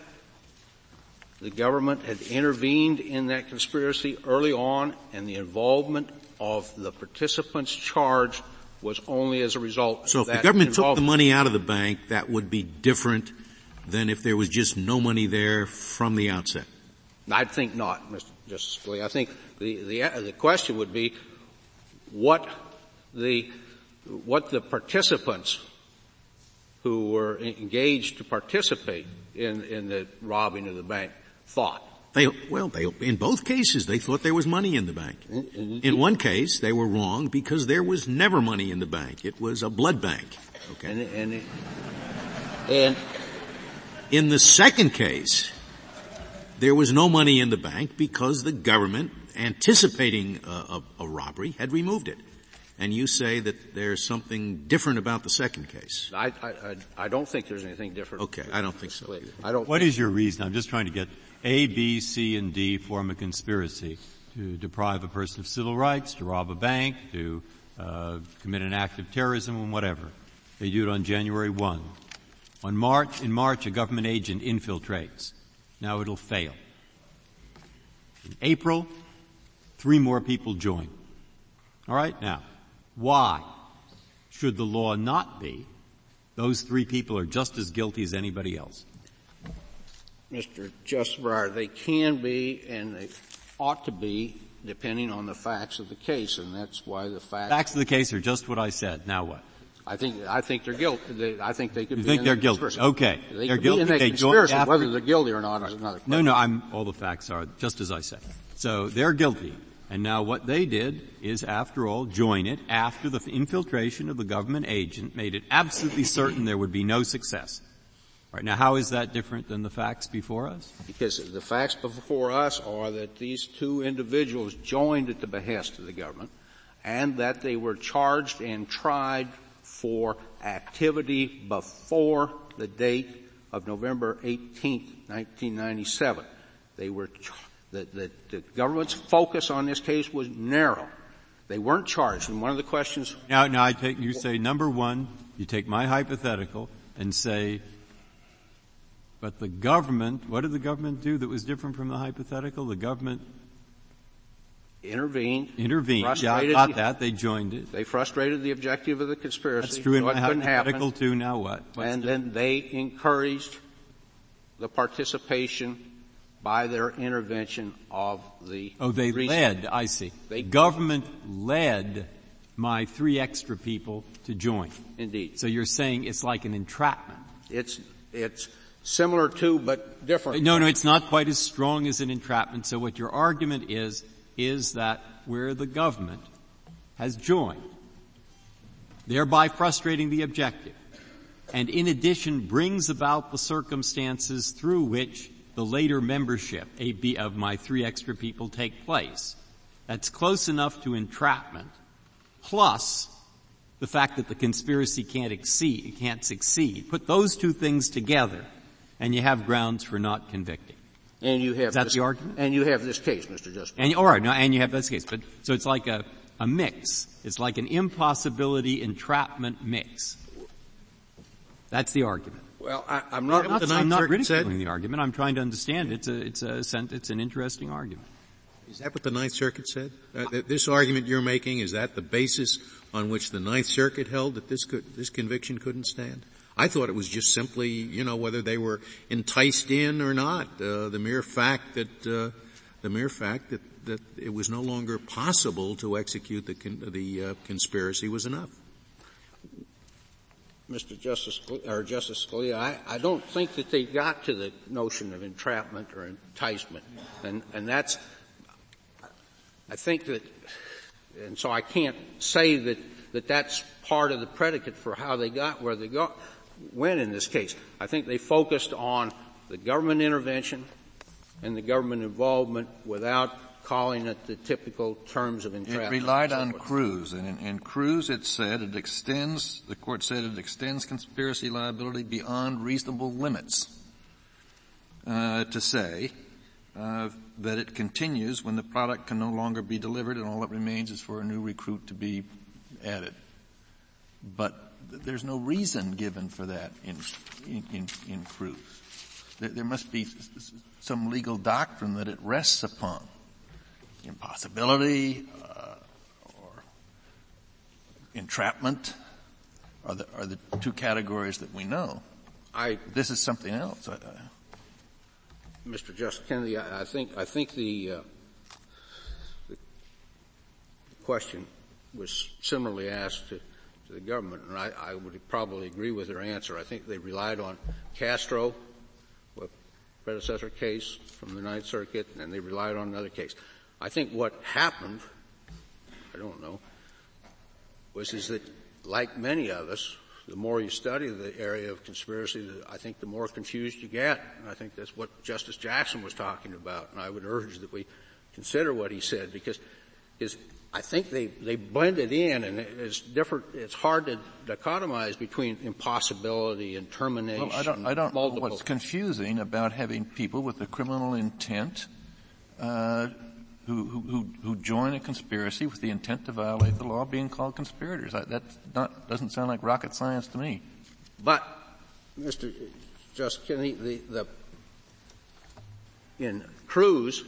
the government had intervened in that conspiracy early on, and the involvement of the participants charged was only as a result so of that. So if the government took the money out of the bank, that would be different than if there was just no money there from the outset? I think not, Mister Justice Scalia. I think the, the, the question would be what the, what the participants who were engaged to participate in, in the robbing of the bank thought. They, well, they, in both cases, they thought there was money in the bank. In one case, they were wrong because there was never money in the bank. It was a blood bank. Okay. And, and, and in the second case, there was no money in the bank because the government, anticipating a, a, a robbery, had removed it. And you say that there's something different about the second case. I, I, I don't think there's anything different. Okay, I don't think so. I don't. What is your reason? I'm just trying to get A, B, C, and D form a conspiracy to deprive a person of civil rights, to rob a bank, to uh, commit an act of terrorism, and whatever. They do it on January first. On March, in March, a government agent infiltrates. Now it'll fail. In April, three more people join. All right, now. Why should the law not be those three people are just as guilty as anybody else? Mister Justice Breyer, they can be and they ought to be depending on the facts of the case, and that's why the facts... Facts of the case are just what I said. Now what? I think, I think they're guilty. They, I think they could you be think in they're guilty. Conspiracy. Okay. They they're guilty. They conspiracy. After... Whether they're guilty or not is another question. No, no, I'm, all the facts are just as I said. So they're guilty. And now what they did is, after all, join it after the infiltration of the government agent made it absolutely certain there would be no success. All right, now how is that different than the facts before us? Because the facts before us are that these two individuals joined at the behest of the government and that they were charged and tried for activity before the date of November eighteenth, nineteen ninety-seven. They were charged. The, the, the government's focus on this case was narrow. They weren't charged. And one of the questions... Now, now I take, you say, number one, you take my hypothetical and say, but the government, what did the government do that was different from the hypothetical? The government... Intervened. Intervened. Yeah, I got that. They joined it. They frustrated the objective of the conspiracy. That's true in my hypothetical, too. Now what? And then they encouraged the participation... by their intervention of the... Oh, they reason. led, I see. They Government led my three extra people to join. Indeed. So you're saying it's like an entrapment. It's, it's similar to, but different. No, no, it's not quite as strong as an entrapment. So what your argument is, is that where the government has joined, thereby frustrating the objective, and in addition brings about the circumstances through which the later membership, A, B, of my three extra people take place. That's close enough to entrapment, plus the fact that the conspiracy can't exceed, can't succeed. Put those two things together, and you have grounds for not convicting. And you have Is that this, the argument? And you have this case, Mister Justice. And, all right, no, and you have this case. But so it's like a, a mix. It's like an impossibility entrapment mix. That's the argument. Well, I, I'm not. I'm not ridiculing the argument. I'm trying to understand it. It's a, it's a, it's an interesting argument. Is that what the Ninth Circuit said? Uh, th- this argument you're making, is that the basis on which the Ninth Circuit held that this could, this conviction couldn't stand? I thought it was just simply, you know, whether they were enticed in or not. Uh, the mere fact that uh, the mere fact that, that it was no longer possible to execute the con- the uh, conspiracy was enough. Mister Justice or Justice Scalia, I, I don't think that they got to the notion of entrapment or enticement, and and that's. I think that, and so I can't say that, that that's part of the predicate for how they got where they got, went in this case. I think they focused on the government intervention and the government involvement without calling it the typical terms of entrapment. It relied on Cruz, and in, in Cruz it said it extends, the court said it extends conspiracy liability beyond reasonable limits, uh, to say, Uh, that it continues when the product can no longer be delivered and all that remains is for a new recruit to be added. But th- there's no reason given for that in, in, in, in Cruz. There, there must be s- some legal doctrine that it rests upon. Impossibility, uh, or entrapment are the, are the two categories that we know. I, this is something else. I, I, Mister Justice Kennedy, I think I think the, uh, the question was similarly asked to, to the government, and I, I would probably agree with their answer. I think they relied on Castro, a predecessor case from the Ninth Circuit, and they relied on another case. I think what happened, I don't know, was is that, like many of us, the more you study the area of conspiracy, I think the more confused you get. And I think that's what Justice Jackson was talking about. And I would urge that we consider what he said, because his, I think they, they blended in, and it's different. It's hard to dichotomize between impossibility and termination. Well, I don't, I don't know what's confusing about having people with a criminal intent, uh, who, who, who join a conspiracy with the intent to violate the law being called conspirators. I, that's not, doesn't sound like rocket science to me. But, Mister Justice Kennedy, the, the, in Cruz,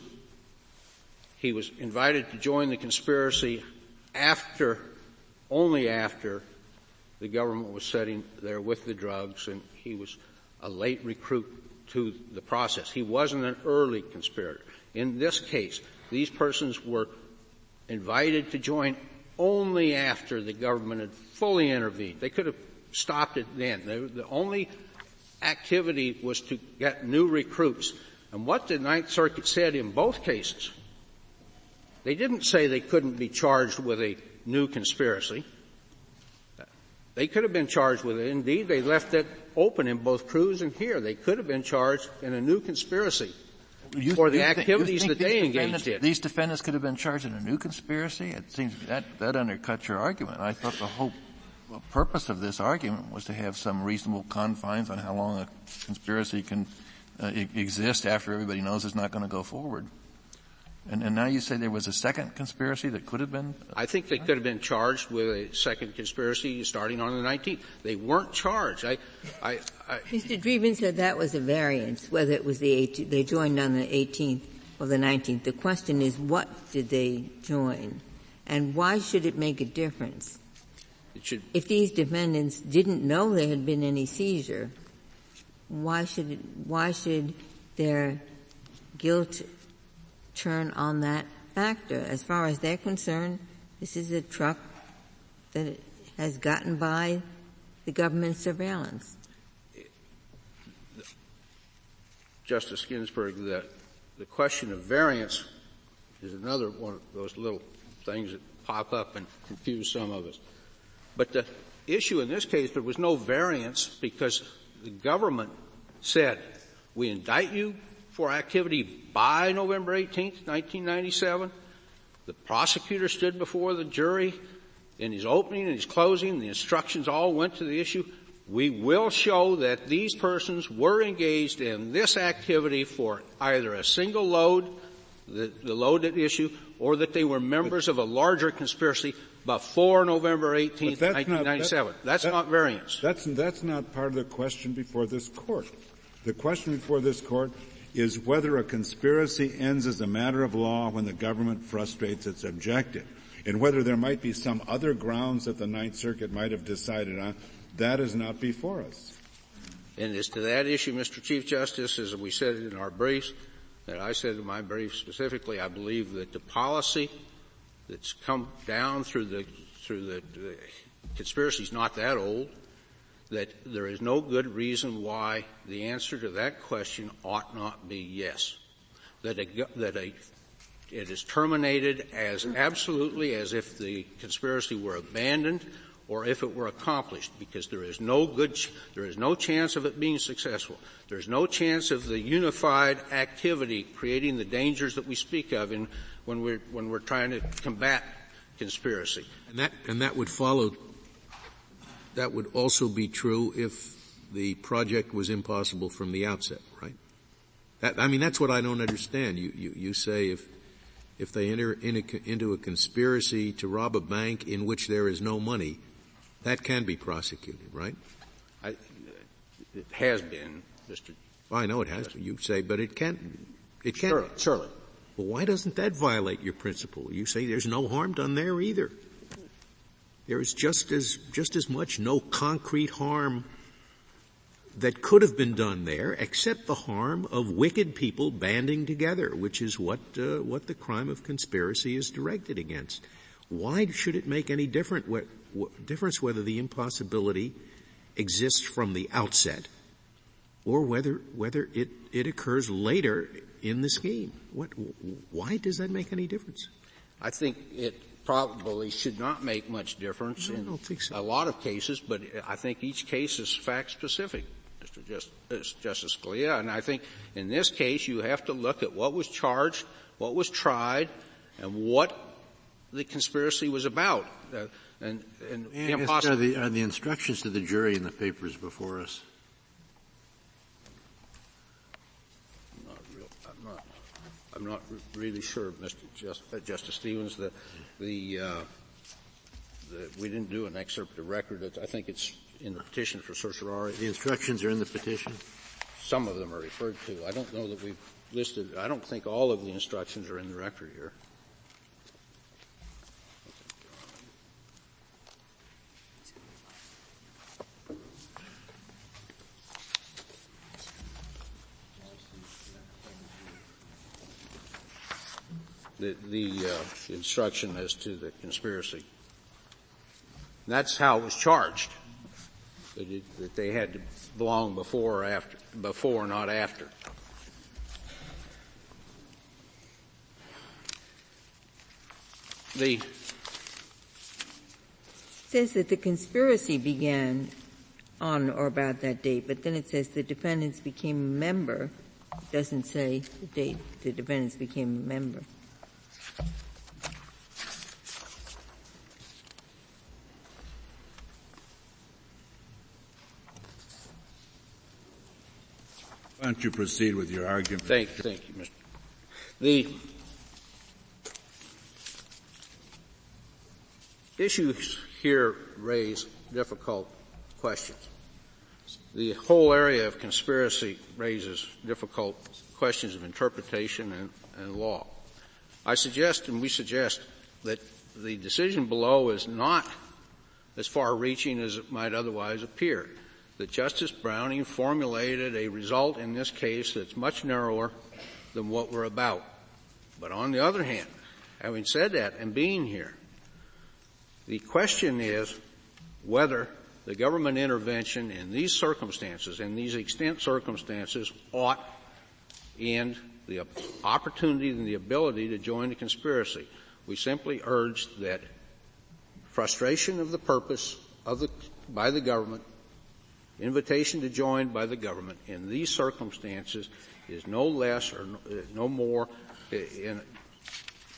he was invited to join the conspiracy after, only after the government was sitting there with the drugs, and he was a late recruit to the process. He wasn't an early conspirator. In this case, these persons were invited to join only after the government had fully intervened. They could have stopped it then. They, the only activity was to get new recruits. And what the Ninth Circuit said in both cases, they didn't say they couldn't be charged with a new conspiracy. They could have been charged with it. Indeed, they left that open in both Cruz and here. They could have been charged in a new conspiracy. You, or the you activities think, think that they engaged in. These defendants could have been charged in a new conspiracy? It seems that, that undercuts your argument. I thought the whole purpose of this argument was to have some reasonable confines on how long a conspiracy can uh, exist after everybody knows it's not going to go forward. And, and now you say there was a second conspiracy that could have been? I think they could have been charged with a second conspiracy starting on the nineteenth. They weren't charged. I, I, I Mister Dreeben said that was a variance, whether it was the eighteenth, they joined on the eighteenth or the nineteenth. The question is, what did they join? And why should it make a difference? It should. If these defendants didn't know there had been any seizure, why should, it, why should their guilt turn on that factor? As far as they're concerned, this is a truck that has gotten by the government's surveillance. Justice Ginsburg, the, the question of variance is another one of those little things that pop up and confuse some of us. But the issue in this case, there was no variance because the government said, we indict you for activity by November eighteenth, nineteen ninety-seven. The prosecutor stood before the jury in his opening and his closing. The instructions all went to the issue. We will show that these persons were engaged in this activity for either a single load, the, the load at issue, or that they were members but, of a larger conspiracy before November eighteenth, nineteen ninety-seven. Not, that, that's that, not variance. That's, that's not part of the question before this court. The question before this court is whether a conspiracy ends as a matter of law when the government frustrates its objective. And whether there might be some other grounds that the Ninth Circuit might have decided on, that is not before us. And as to that issue, Mister Chief Justice, as we said in our briefs, that I said in my brief specifically, I believe that the policy that's come down through the through the, the conspiracy is not that old, that there is no good reason why the answer to that question ought not be yes. That a, that a it is terminated as absolutely as if the conspiracy were abandoned or if it were accomplished, because there is no good, ch- there is no chance of it being successful. There is no chance of the unified activity creating the dangers that we speak of in when we're when we're trying to combat conspiracy. And that and that would follow. That would also be true if the project was impossible from the outset, right? That, I mean, that's what I don't understand. You you, you say if. If they enter in a, into a conspiracy to rob a bank in which there is no money, that can be prosecuted, right? I, it has been, Mister Well, I know it has been. You say, but it can. It can. Surely, surely. Well, why doesn't that violate your principle? You say there's no harm done there either. There is just as just as much no concrete harm that could have been done there, except the harm of wicked people banding together, which is what uh, what the crime of conspiracy is directed against. Why should it make any different wh- wh- difference whether the impossibility exists from the outset or whether whether it, it occurs later in the scheme? What? Why does that make any difference? I think it probably should not make much difference no, in I don't think so. A lot of cases, but I think each case is fact-specific. Mister Justice Scalia, and I think in this case you have to look at what was charged, what was tried, and what the conspiracy was about. Uh, and and, and the impossible. Are the, are the instructions to the jury in the papers before us? I'm not, real, I'm not, I'm not re- really sure, Mister Just, uh, Justice Stevens. The the, uh, the we didn't do an excerpt of record. It's, I think it's. In the petition for certiorari. The instructions are in the petition? Some of them are referred to. I don't know that we've listed. I don't think all of the instructions are in the record here. The, the uh, instruction as to the conspiracy. That's how it was charged. That they had to belong before or after, before not after. The. It says that the conspiracy began on or about that date, but then it says the defendants became a member. It doesn't say the date the defendants became a member. Why don't you proceed with your argument? Thank, thank you, Mister The issues here raise difficult questions. The whole area of conspiracy raises difficult questions of interpretation and, and law. I suggest, and we suggest, that the decision below is not as far-reaching as it might otherwise appear. That Justice Browning formulated a result in this case that's much narrower than what we're about. But on the other hand, having said that and being here, the question is whether the government intervention in these circumstances, in these extent circumstances, ought end the opportunity and the ability to join a conspiracy. We simply urge that frustration of the purpose of the, by the government, invitation to join by the government in these circumstances is no less or no more in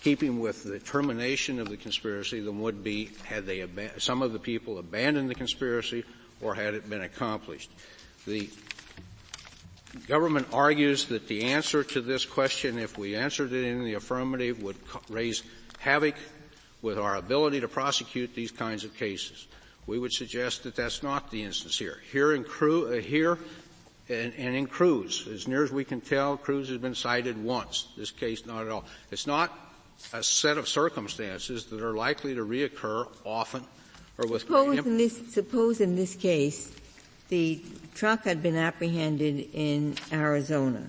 keeping with the termination of the conspiracy than would be had they aban- some of the people abandoned the conspiracy or had it been accomplished. The government argues that the answer to this question, if we answered it in the affirmative, would raise havoc with our ability to prosecute these kinds of cases. We would suggest that that's not the instance here. Here in Cruz, uh, here, and, and in Cruz. As near as we can tell, Cruz has been cited once. This case, not at all. It's not a set of circumstances that are likely to reoccur often or with suppose imp- in this Suppose in this case the truck had been apprehended in Arizona,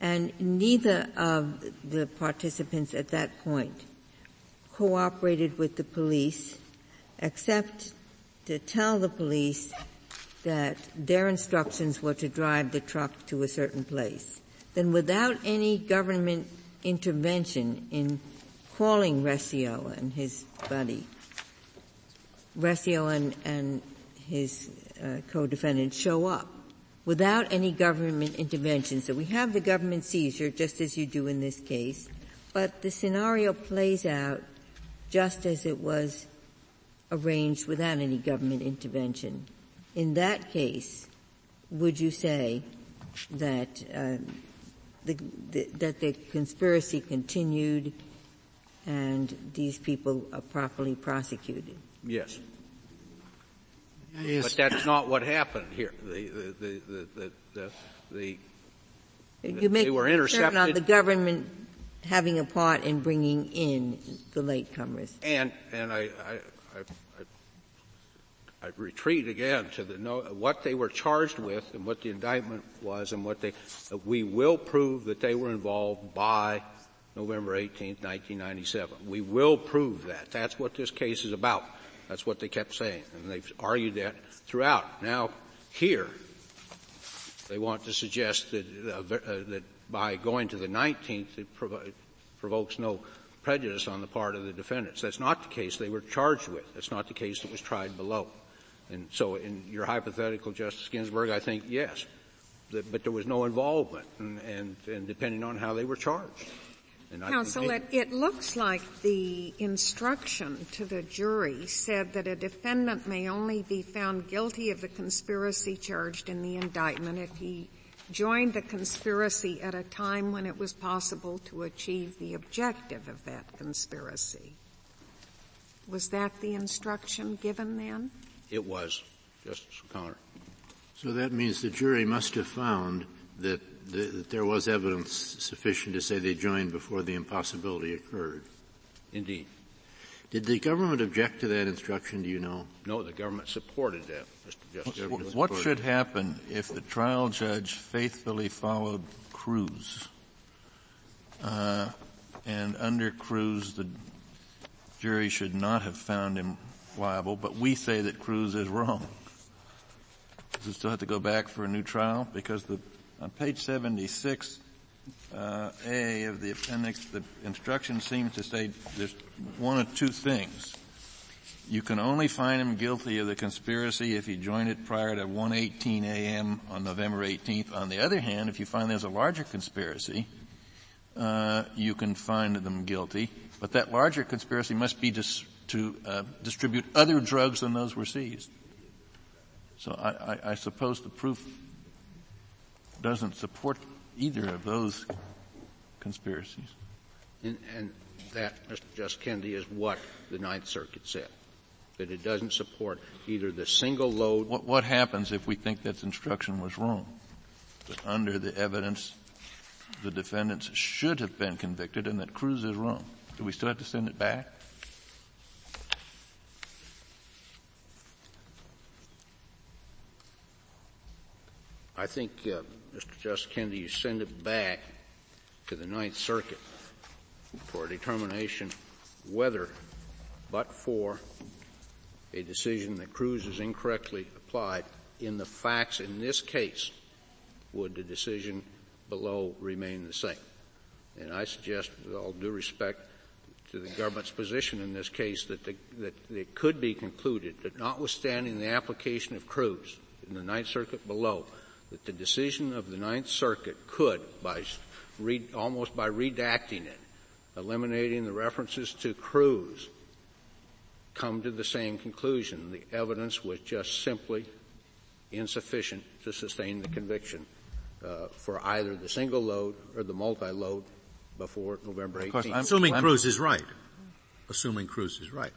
and neither of the participants at that point cooperated with the police except to tell the police that their instructions were to drive the truck to a certain place. Then without any government intervention in calling Recio and his buddy, Recio and, and his uh, co-defendant show up without any government intervention. So we have the government seizure, just as you do in this case, but the scenario plays out just as it was arranged without any government intervention. In that case, would you say that uh, the, the, that the conspiracy continued and these people are properly prosecuted? Yes. Yes. But that's not what happened here. The, the, the, the, the, the, you make they were intercepted. On the government having a part in bringing in the latecomers. And, and I, I, I, I I retreat again to the no, what they were charged with and what the indictment was and what they uh, we will prove that they were involved by November eighteenth, nineteen ninety-seven. We will prove that. That's what this case is about. That's what they kept saying, and they've argued that throughout. Now, here they want to suggest that, uh, uh, that by going to the nineteenth, it provo- provokes no prejudice on the part of the defendants. That's not the case they were charged with. That's not the case that was tried below. And so in your hypothetical, Justice Ginsburg, I think, yes, but there was no involvement, and, and, and depending on how they were charged. And Counsel, I it, it looks like the instruction to the jury said that a defendant may only be found guilty of the conspiracy charged in the indictment if he joined the conspiracy at a time when it was possible to achieve the objective of that conspiracy. Was that the instruction given then? It was, Justice O'Connor. So that means the jury must have found that, the, that there was evidence sufficient to say they joined before the impossibility occurred. Indeed. Did the government object to that instruction, do you know? No, the government supported that, Mister Justice. What, what should happen if the trial judge faithfully followed Cruz? Uh, and under Cruz, the jury should not have found him liable, but we say that Cruz is wrong. Does it still have to go back for a new trial? Because the, on page seventy-six, uh, A of the appendix, the instruction seems to say there's one of two things. You can only find him guilty of the conspiracy if he joined it prior to one eighteen a.m. on November eighteenth. On the other hand, if you find there's a larger conspiracy, uh, you can find them guilty. But that larger conspiracy must be dis- to uh, distribute other drugs than those were seized. So I, I, I suppose the proof doesn't support either of those conspiracies. And, and that, Mister Justice Kennedy, is what the Ninth Circuit said, that it doesn't support either the single load. What, what happens if we think that instruction was wrong? That under the evidence, the defendants should have been convicted and that Cruz is wrong. Do we still have to send it back? I think, uh, Mister Justice Kennedy, you send it back to the Ninth Circuit for a determination whether, but for a decision that Cruz is incorrectly applied in the facts in this case, would the decision below remain the same? And I suggest, with all due respect to the government's position in this case, that, the, that it could be concluded that notwithstanding the application of Cruz in the Ninth Circuit below, that the decision of the Ninth Circuit could, by re- almost by redacting it, eliminating the references to Cruz, come to the same conclusion. The evidence was just simply insufficient to sustain the conviction uh, for either the single load or the multi-load before November eighteenth. Of course, I'm assuming I'm, Cruz is right. Assuming Cruz is right.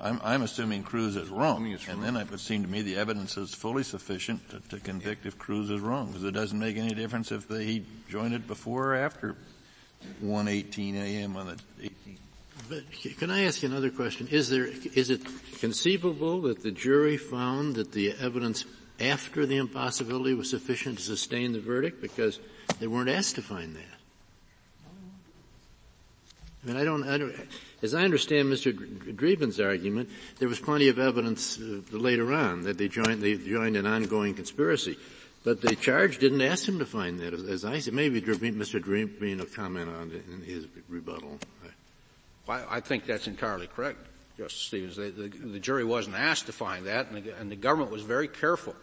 I'm, I'm assuming Cruz is wrong, assuming it's wrong. And then it would seem to me the evidence is fully sufficient to, to convict if Cruz is wrong, because it doesn't make any difference if they, he joined it before or after one eighteen a.m. on the eighteenth. But can I ask you another question? Is there, is it conceivable that the jury found that the evidence after the impossibility was sufficient to sustain the verdict? Because they weren't asked to find that. I mean, I don't, I don't, as I understand Mister Dreeben's argument, there was plenty of evidence uh, later on that they joined, they joined an ongoing conspiracy. But the charge didn't ask him to find that, as, as I said. Maybe Mister Dreeben will comment on it in his rebuttal. Well, I think that's entirely correct, Justice Stevens. The, the, the jury wasn't asked to find that, and the, and the government was very careful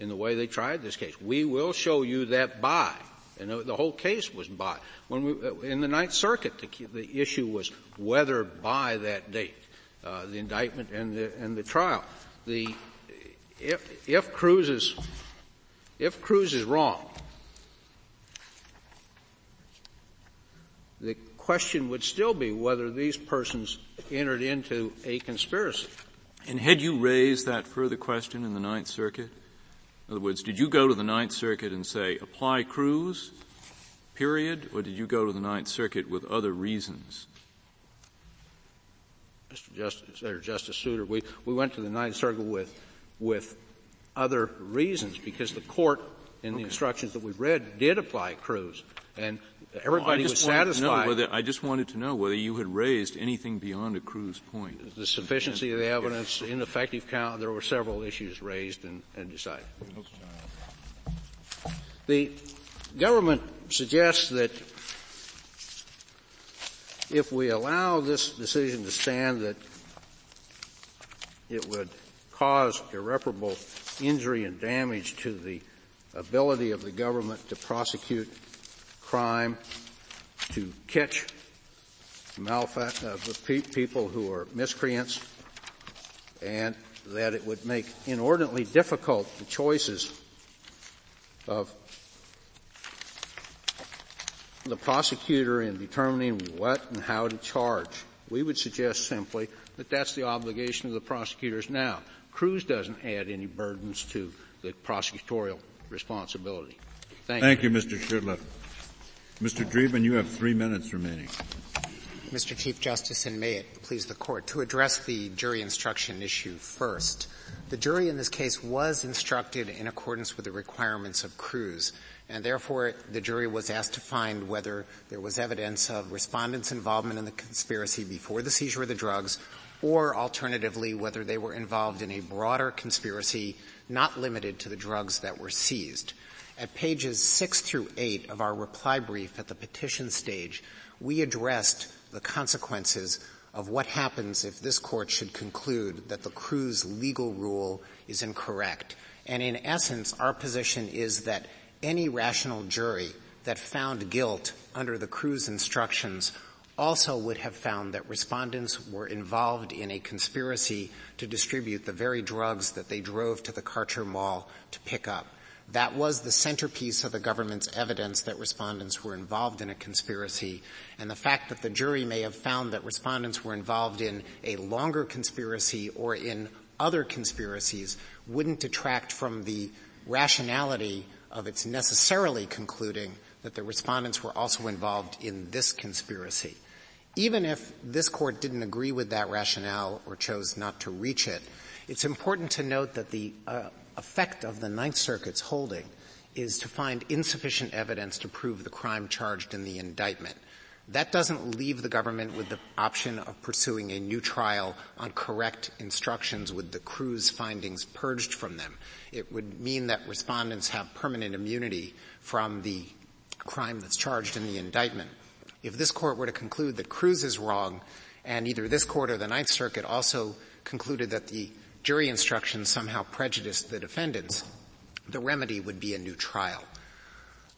in the way they tried this case. We will show you that by. And the whole case was by. When we, in the Ninth Circuit, the, the issue was whether by that date, uh, the indictment and the, and the trial. The, if, if Cruz is, if Cruz is wrong, the question would still be whether these persons entered into a conspiracy. And had you raised that further question in the Ninth Circuit? In other words, did you go to the Ninth Circuit and say, apply Cruz, period, or did you go to the Ninth Circuit with other reasons? Mister Justice, or Justice Souter, we, we went to the Ninth Circuit with, with other reasons, because the court, in okay. the instructions that we've read, did apply Cruz, and everybody well, was satisfied. Whether, I just wanted to know whether you had raised anything beyond a Cruz point. The sufficiency of the evidence, ineffective count, there were several issues raised and, and decided. The government suggests that if we allow this decision to stand, that it would cause irreparable injury and damage to the ability of the government to prosecute crime, to catch malfa- uh, pe- people who are miscreants, and that it would make inordinately difficult the choices of the prosecutor in determining what and how to charge. We would suggest simply that that's the obligation of the prosecutors now. Cruz doesn't add any burdens to the prosecutorial responsibility. Thank, Thank you. Thank you, Mister Shurtleff. Mister Dreeben, you have three minutes remaining. Mister Chief Justice, and may it please the Court, to address the jury instruction issue first. The jury in this case was instructed in accordance with the requirements of Cruz, and therefore the jury was asked to find whether there was evidence of respondents' involvement in the conspiracy before the seizure of the drugs, or alternatively whether they were involved in a broader conspiracy not limited to the drugs that were seized. At pages six through eight of our reply brief at the petition stage, we addressed the consequences of what happens if this Court should conclude that the Cruz legal rule is incorrect. And in essence, our position is that any rational jury that found guilt under the Cruz instructions also would have found that respondents were involved in a conspiracy to distribute the very drugs that they drove to the Karcher Mall to pick up. That was the centerpiece of the government's evidence that respondents were involved in a conspiracy, and the fact that the jury may have found that respondents were involved in a longer conspiracy or in other conspiracies wouldn't detract from the rationality of its necessarily concluding that the respondents were also involved in this conspiracy. Even if this Court didn't agree with that rationale or chose not to reach it, it's important to note that the uh, effect of the Ninth Circuit's holding is to find insufficient evidence to prove the crime charged in the indictment. That doesn't leave the government with the option of pursuing a new trial on correct instructions with the Cruz findings purged from them. It would mean that respondents have permanent immunity from the crime that's charged in the indictment. If this Court were to conclude that Cruz is wrong, and either this Court or the Ninth Circuit also concluded that the jury instructions somehow prejudiced the defendants, the remedy would be a new trial.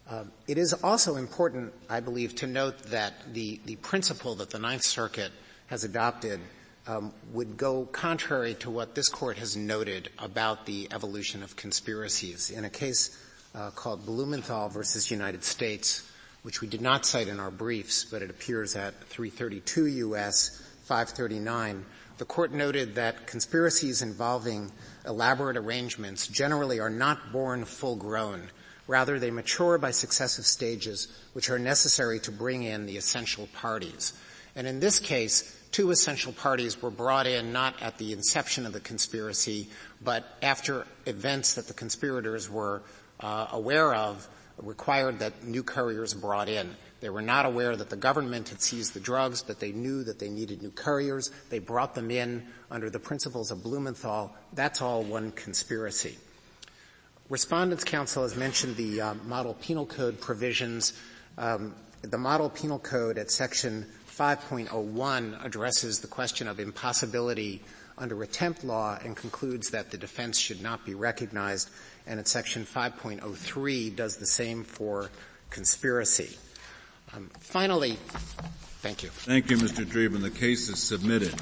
Uh, it is also important, I believe, to note that the, the principle that the Ninth Circuit has adopted um, would go contrary to what this Court has noted about the evolution of conspiracies. In a case uh, called Blumenthal versus United States, which we did not cite in our briefs, but it appears at three thirty-two U S five thirty-nine, the Court noted that conspiracies involving elaborate arrangements generally are not born full-grown. Rather, they mature by successive stages which are necessary to bring in the essential parties. And in this case, two essential parties were brought in not at the inception of the conspiracy, but after events that the conspirators were uh, aware of required that new couriers brought in. They were not aware that the government had seized the drugs, but they knew that they needed new couriers. They brought them in under the principles of Blumenthal. That's all one conspiracy. Respondents' counsel has mentioned the uh, Model Penal Code provisions. Um, the Model Penal Code at Section five point oh one addresses the question of impossibility under attempt law and concludes that the defense should not be recognized, and at Section five point oh three does the same for conspiracy. Um, finally, thank you. Thank you, Mister Dreeben. The case is submitted.